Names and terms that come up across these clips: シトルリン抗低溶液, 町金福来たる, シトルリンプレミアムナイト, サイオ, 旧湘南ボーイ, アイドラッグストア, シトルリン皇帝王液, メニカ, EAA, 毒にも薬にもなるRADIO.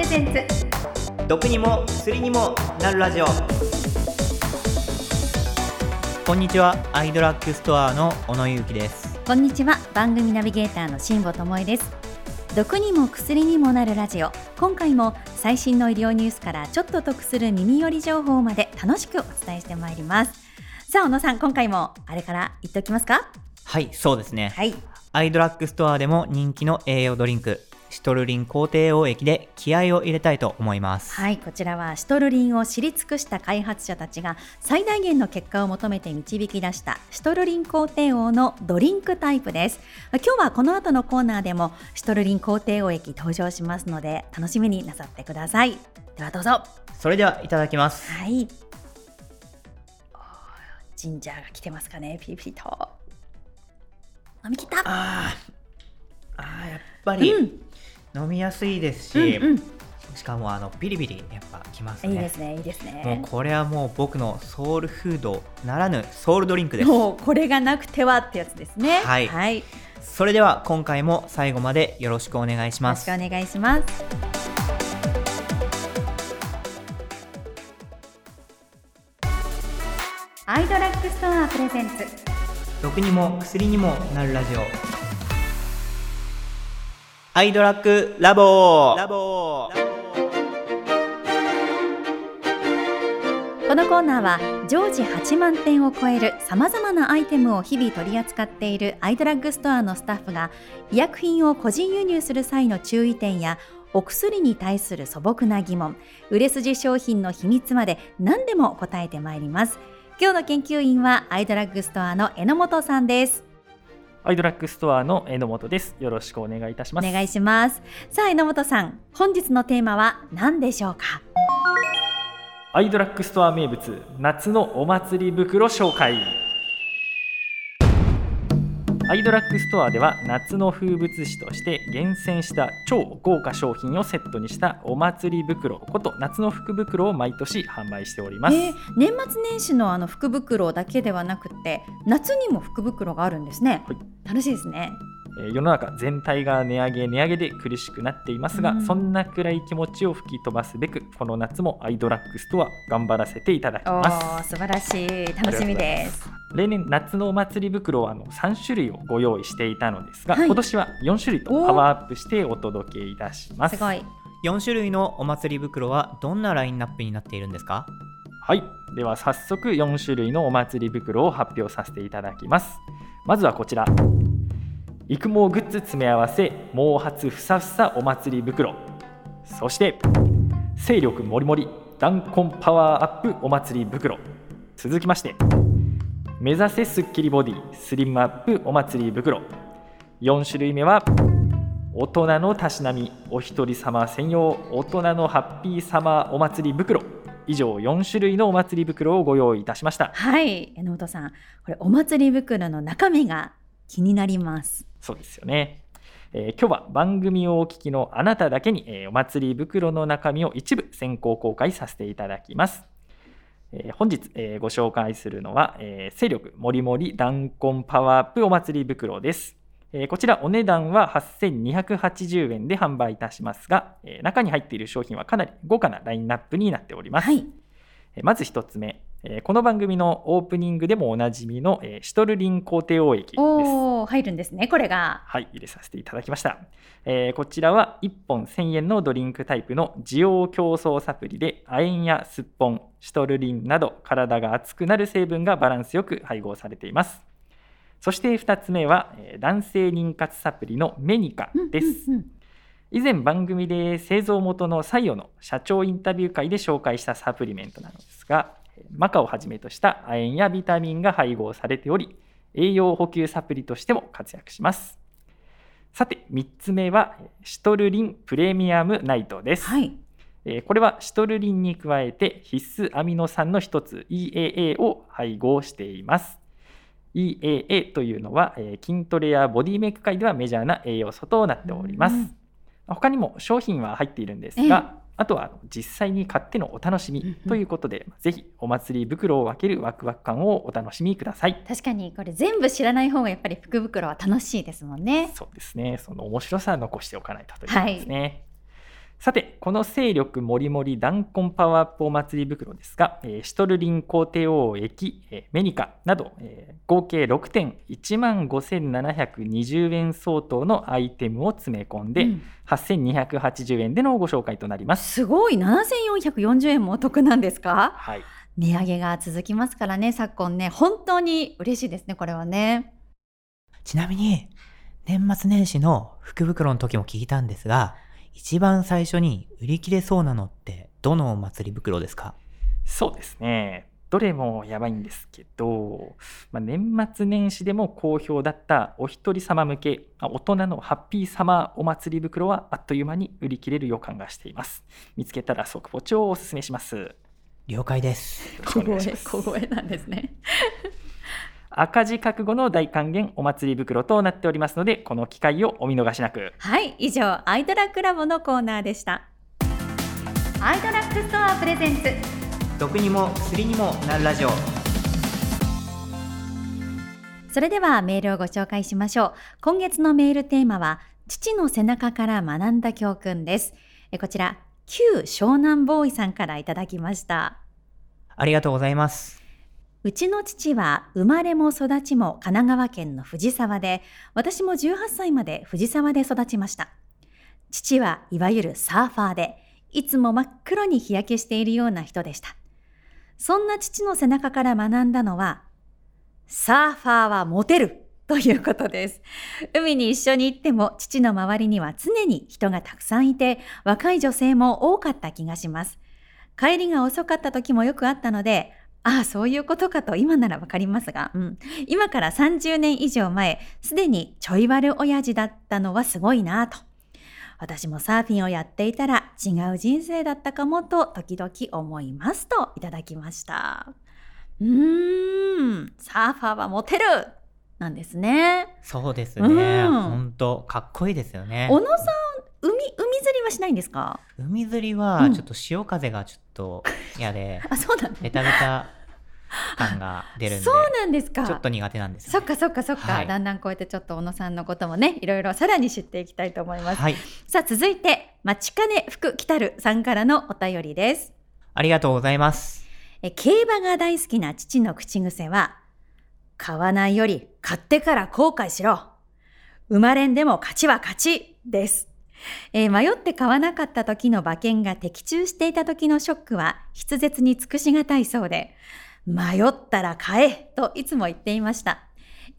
レゼンツ、毒にも薬にもなるラジオ。こんにちは、アイドラッグストアの小野ゆうきです。こんにちは、番組ナビゲーターの新保智恵です。毒にも薬にもなるラジオ、今回も最新の医療ニュースからちょっと得する耳寄り情報まで楽しくお伝えしてまいります。さあ小野さん、今回もあれから言っておきますか？はい、そうですね、はい、アイドラッグストアでも人気の栄養ドリンクシトルリン抗低溶液で気合を入れたいと思います。はい、こちらはシトルリンを知り尽くした開発者たちが最大限の結果を求めて導き出したシトルリン抗低溶のドリンクタイプです。今日はこの後のコーナーでもシトルリン抗低溶液登場しますので楽しみになさってください。ではどうぞ。それではいただきます。はい、ジンジャーが来てますかね。ピリピリと飲み切った。やっぱり、飲みやすいですし、しかもビリビリやっぱきますね。いいですね、いいですね。もうこれはもう僕のソウルフードならぬソウルドリンクです。もうこれがなくてはってやつですね。はい、はい、それでは今回も最後までよろしくお願いします。よろしくお願いします。アイドラッグストアプレゼンツ、毒にも薬にもなるラジオ。アイドラッグラボ。このコーナーは常時8万点を超えるさまざまなアイテムを日々取り扱っているアイドラッグストアのスタッフが医薬品を個人輸入する際の注意点やお薬に対する素朴な疑問、売れ筋商品の秘密まで何でも答えてまいります。今日の研究員はアイドラッグストアの榎本さんです。アイドラッグストアの榎本です。よろしくお願いいたします。お願いします。さあ榎本さん、本日のテーマは何でしょうか？アイドラッグストア名物、夏のお祭り袋紹介。アイドラッグストアでは夏の風物詩として厳選した超豪華商品をセットにしたお祭り袋こと夏の福袋を毎年販売しております。年末年始の福袋だけではなくて夏にも福袋があるんですね。はい、楽しいですね。世の中全体が値上げで苦しくなっていますが、そんな暗い気持ちを吹き飛ばすべくこの夏もアイドラッグストア頑張らせていただきます。素晴らしい、楽しみです。例年夏のお祭り袋は3種類をご用意していたのですが、今年は4種類とパワーアップしてお届けいたします。すごい。4種類のお祭り袋はどんなラインナップになっているんですか？はい、では早速4種類のお祭り袋を発表させていただきます。まずはこちら、育毛グッズ詰め合わせ毛髪ふさふさお祭り袋、そして精力もりもり弾痕パワーアップお祭り袋、続きまして目指せスッキリボディスリムアップお祭り袋、4種類目は大人のたしなみお一人様専用大人のハッピーサマーお祭り袋。以上4種類のお祭り袋をご用意いたしました。はい、榎本さん、これお祭り袋の中身が気になります。そうですよね。今日は番組をお聞きのあなただけに、お祭り袋の中身を一部先行公開させていただきます。本日、ご紹介するのは、精力もりもり弾痕パワーアップお祭り袋です。こちらお値段は8280円で販売いたしますが、中に入っている商品はかなり豪華なラインナップになっております。はい、まず1つ目、この番組のオープニングでもおなじみのシトルリン抗低溶液です。入るんですね、これが。はい、入れさせていただきました。こちらは1本1000円のドリンクタイプの滋養強壮サプリで、亜鉛やスッポン、シトルリンなど体が熱くなる成分がバランスよく配合されています。そして2つ目は男性妊活サプリのメニカです。以前番組で製造元のサイオの社長インタビュー会で紹介したサプリメントなのですが、マカをはじめとした亜鉛やビタミンが配合されており、栄養補給サプリとしても活躍します。さて3つ目はシトルリンプレミアムナイトです。はい、これはシトルリンに加えて必須アミノ酸の一つ EAA を配合しています。 EAA というのは筋トレやボディメイク界ではメジャーな栄養素となっております。他にも商品は入っているんですが、あとは実際に買ってのお楽しみということで、ぜひお祭り袋を分けるワクワク感をお楽しみください。確かにこれ全部知らない方がやっぱり福袋は楽しいですもんね。そうですね、その面白さは残しておかないとということですね。はい、さて、この勢力もりもり弾痕パワーアップお祭り袋ですが、シュトルリン皇帝王駅、メニカなど、合計6点 15,720 円相当のアイテムを詰め込んで、8,280 円でのご紹介となります。すごい、7,440 円もお得なんですか？はい、値上げが続きますからね、昨今ね。本当に嬉しいですね、これはね。ちなみに年末年始の福袋の時も聞いたんですが、一番最初に売り切れそうなのってどのお祭り袋ですか？そうですね、どれもやばいんですけど、年末年始でも好評だったお一人様向け、大人のハッピーサマーお祭り袋はあっという間に売り切れる予感がしています。見つけたら即ポチをおすすめします。了解です。小声なんですね。赤字覚悟の大還元お祭り袋となっておりますので、この機会をお見逃しなく。はい、以上アイドラックラボのコーナーでした。アイドラックストアプレゼンツ、毒にも薬にもなるラジオ。それではメールをご紹介しましょう。今月のメールテーマは父の背中から学んだ教訓です。こちら旧湘南ボーイさんからいただきました。ありがとうございます。うちの父は生まれも育ちも神奈川県の藤沢で、私も18歳まで藤沢で育ちました。父はいわゆるサーファーで、いつも真っ黒に日焼けしているような人でした。そんな父の背中から学んだのは、サーファーはモテるということです。海に一緒に行っても父の周りには常に人がたくさんいて、若い女性も多かった気がします。帰りが遅かった時もよくあったので、ああそういうことかと今ならわかりますが、今から30年以上前、すでにちょい悪親父だったのはすごいなぁと。私もサーフィンをやっていたら違う人生だったかもと時々思います、といただきました。サーファーはモテるなんですね。そうですね、本当かっこいいですよね。小野さん、海釣りはしないんですか？海釣りはちょっと潮風がちょっと嫌で、あ、そうなんだ、ベタベタ感が出るんで。そうなんですか。ちょっと苦手なんですよね。そっか、はい、だんだんこうやってちょっと小野さんのこともね、いろいろさらに知っていきたいと思います、はい。さあ続いて、町金福来たるさんからのお便りです。ありがとうございます。競馬が大好きな父の口癖は、買わないより買ってから後悔しろ、生まれんでも勝ちは勝ちです。迷って買わなかった時の馬券が的中していた時のショックは筆舌に尽くしがたいそうで、迷ったら買えといつも言っていました。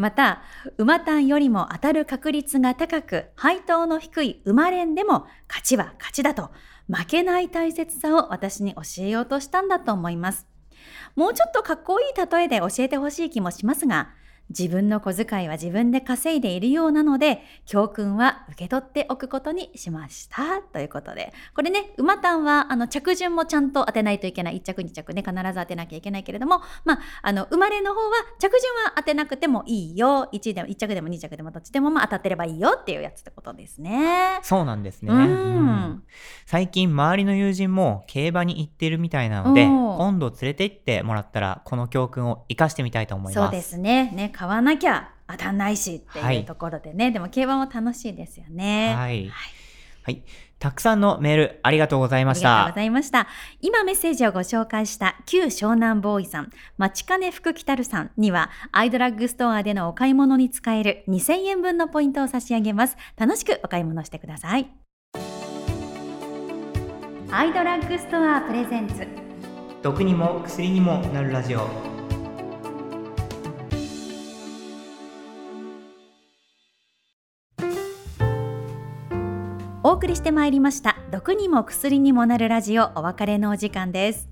また、馬単よりも当たる確率が高く配当の低い馬連でも勝ちは勝ちだと、負けない大切さを私に教えようとしたんだと思います。もうちょっとかっこいい例えで教えてほしい気もしますが、自分の小遣いは自分で稼いでいるようなので、教訓は受け取っておくことにしましたということで、これね、馬単は着順もちゃんと当てないといけない。1着2着ね、必ず当てなきゃいけないけれども、生まれの方は着順は当てなくてもいいよ、1着でも2着でもどっちでも当たってればいいよっていうやつってことですね。そうなんですね。最近周りの友人も競馬に行ってるみたいなので、今度連れて行ってもらったらこの教訓を生かしてみたいと思います。そうですね。買わなきゃ当たんないしっていうところでね、はい、でも競馬も楽しいですよね。はい、たくさんのメールありがとうございました。ありがとうございました。今メッセージをご紹介した旧湘南ボーイさん、町金福来たるさんにはアイドラッグストアでのお買い物に使える 2,000 円分のポイントを差し上げます。楽しくお買い物してください。アイドラッグストアプレゼンツ、毒にも薬にもなるラジオ。お送りしてまいりました毒にも薬にもなるラジオ、お別れのお時間です。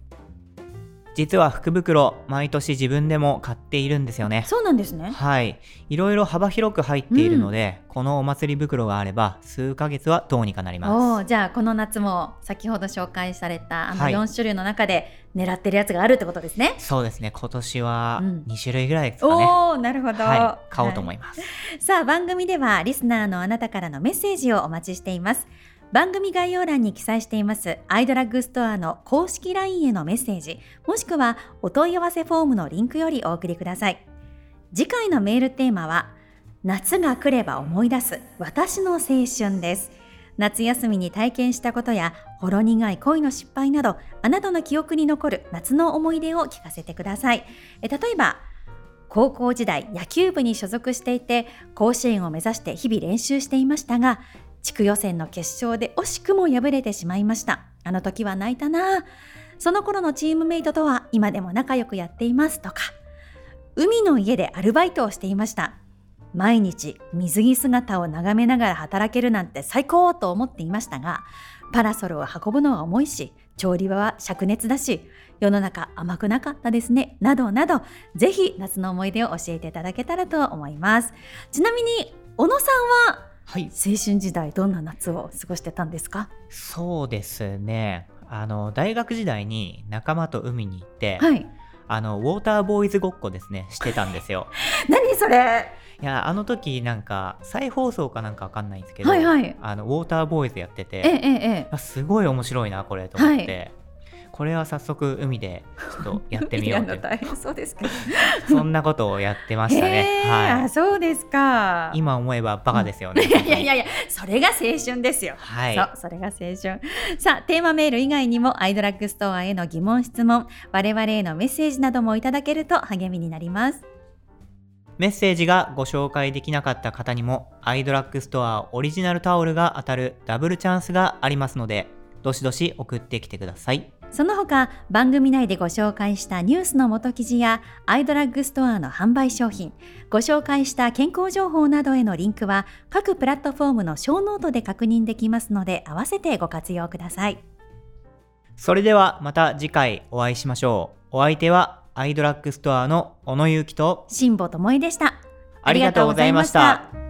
実は福袋、毎年自分でも買っているんですよね。そうなんですね。はい、いろいろ幅広く入っているので、このお祭り袋があれば数ヶ月はどうにかなります。じゃあこの夏も先ほど紹介された4種類の中で狙ってるやつがあるってことですね。はい、そうですね。今年は2種類ぐらいですかね。なるほど。はい、買おうと思います。はい、さあ番組ではリスナーのあなたからのメッセージをお待ちしています。番組概要欄に記載していますアイドラッグストアの公式 LINE へのメッセージ、もしくはお問い合わせフォームのリンクよりお送りください。次回のメールテーマは、夏が来れば思い出す私の青春です。夏休みに体験したことやほろ苦い恋の失敗など、あなたの記憶に残る夏の思い出を聞かせてください。例えば高校時代野球部に所属していて、甲子園を目指して日々練習していましたが、地区予選の決勝で惜しくも敗れてしまいました。あの時は泣いたな。その頃のチームメイトとは今でも仲良くやっています、とか。海の家でアルバイトをしていました。毎日水着姿を眺めながら働けるなんて最高と思っていましたが、パラソルを運ぶのは重いし、調理場は灼熱だし、世の中甘くなかったですね、などなど、ぜひ夏の思い出を教えていただけたらと思います。ちなみに小野さんは、はい、青春時代どんな夏を過ごしてたんですか？そうですね、大学時代に仲間と海に行って、はい、ウォーターボーイズごっこですね、してたんですよ。何それ。いや、あの時なんか再放送かなんかわかんないんですけど、はいはい、ウォーターボーイズやってて、すごい面白いなこれと思って、はい、これは早速海でちょっとやってみようって大変そうですけどそんなことをやってましたね、はい、そうですか。今思えばバカですよね、うん、いやそれが青春ですよ、はい、それが青春。さあ、テーマメール以外にもアイドラッグストアへの疑問質問、我々へのメッセージなどもいただけると励みになります。メッセージがご紹介できなかった方にもアイドラッグストアオリジナルタオルが当たるダブルチャンスがありますので、どしどし送ってきてください。その他、番組内でご紹介したニュースの元記事やアイドラッグストアの販売商品、ご紹介した健康情報などへのリンクは各プラットフォームのショーノートで確認できますので、合わせてご活用ください。それではまた次回お会いしましょう。お相手はアイドラッグストアの小野ゆうきと新保智恵でした。ありがとうございました。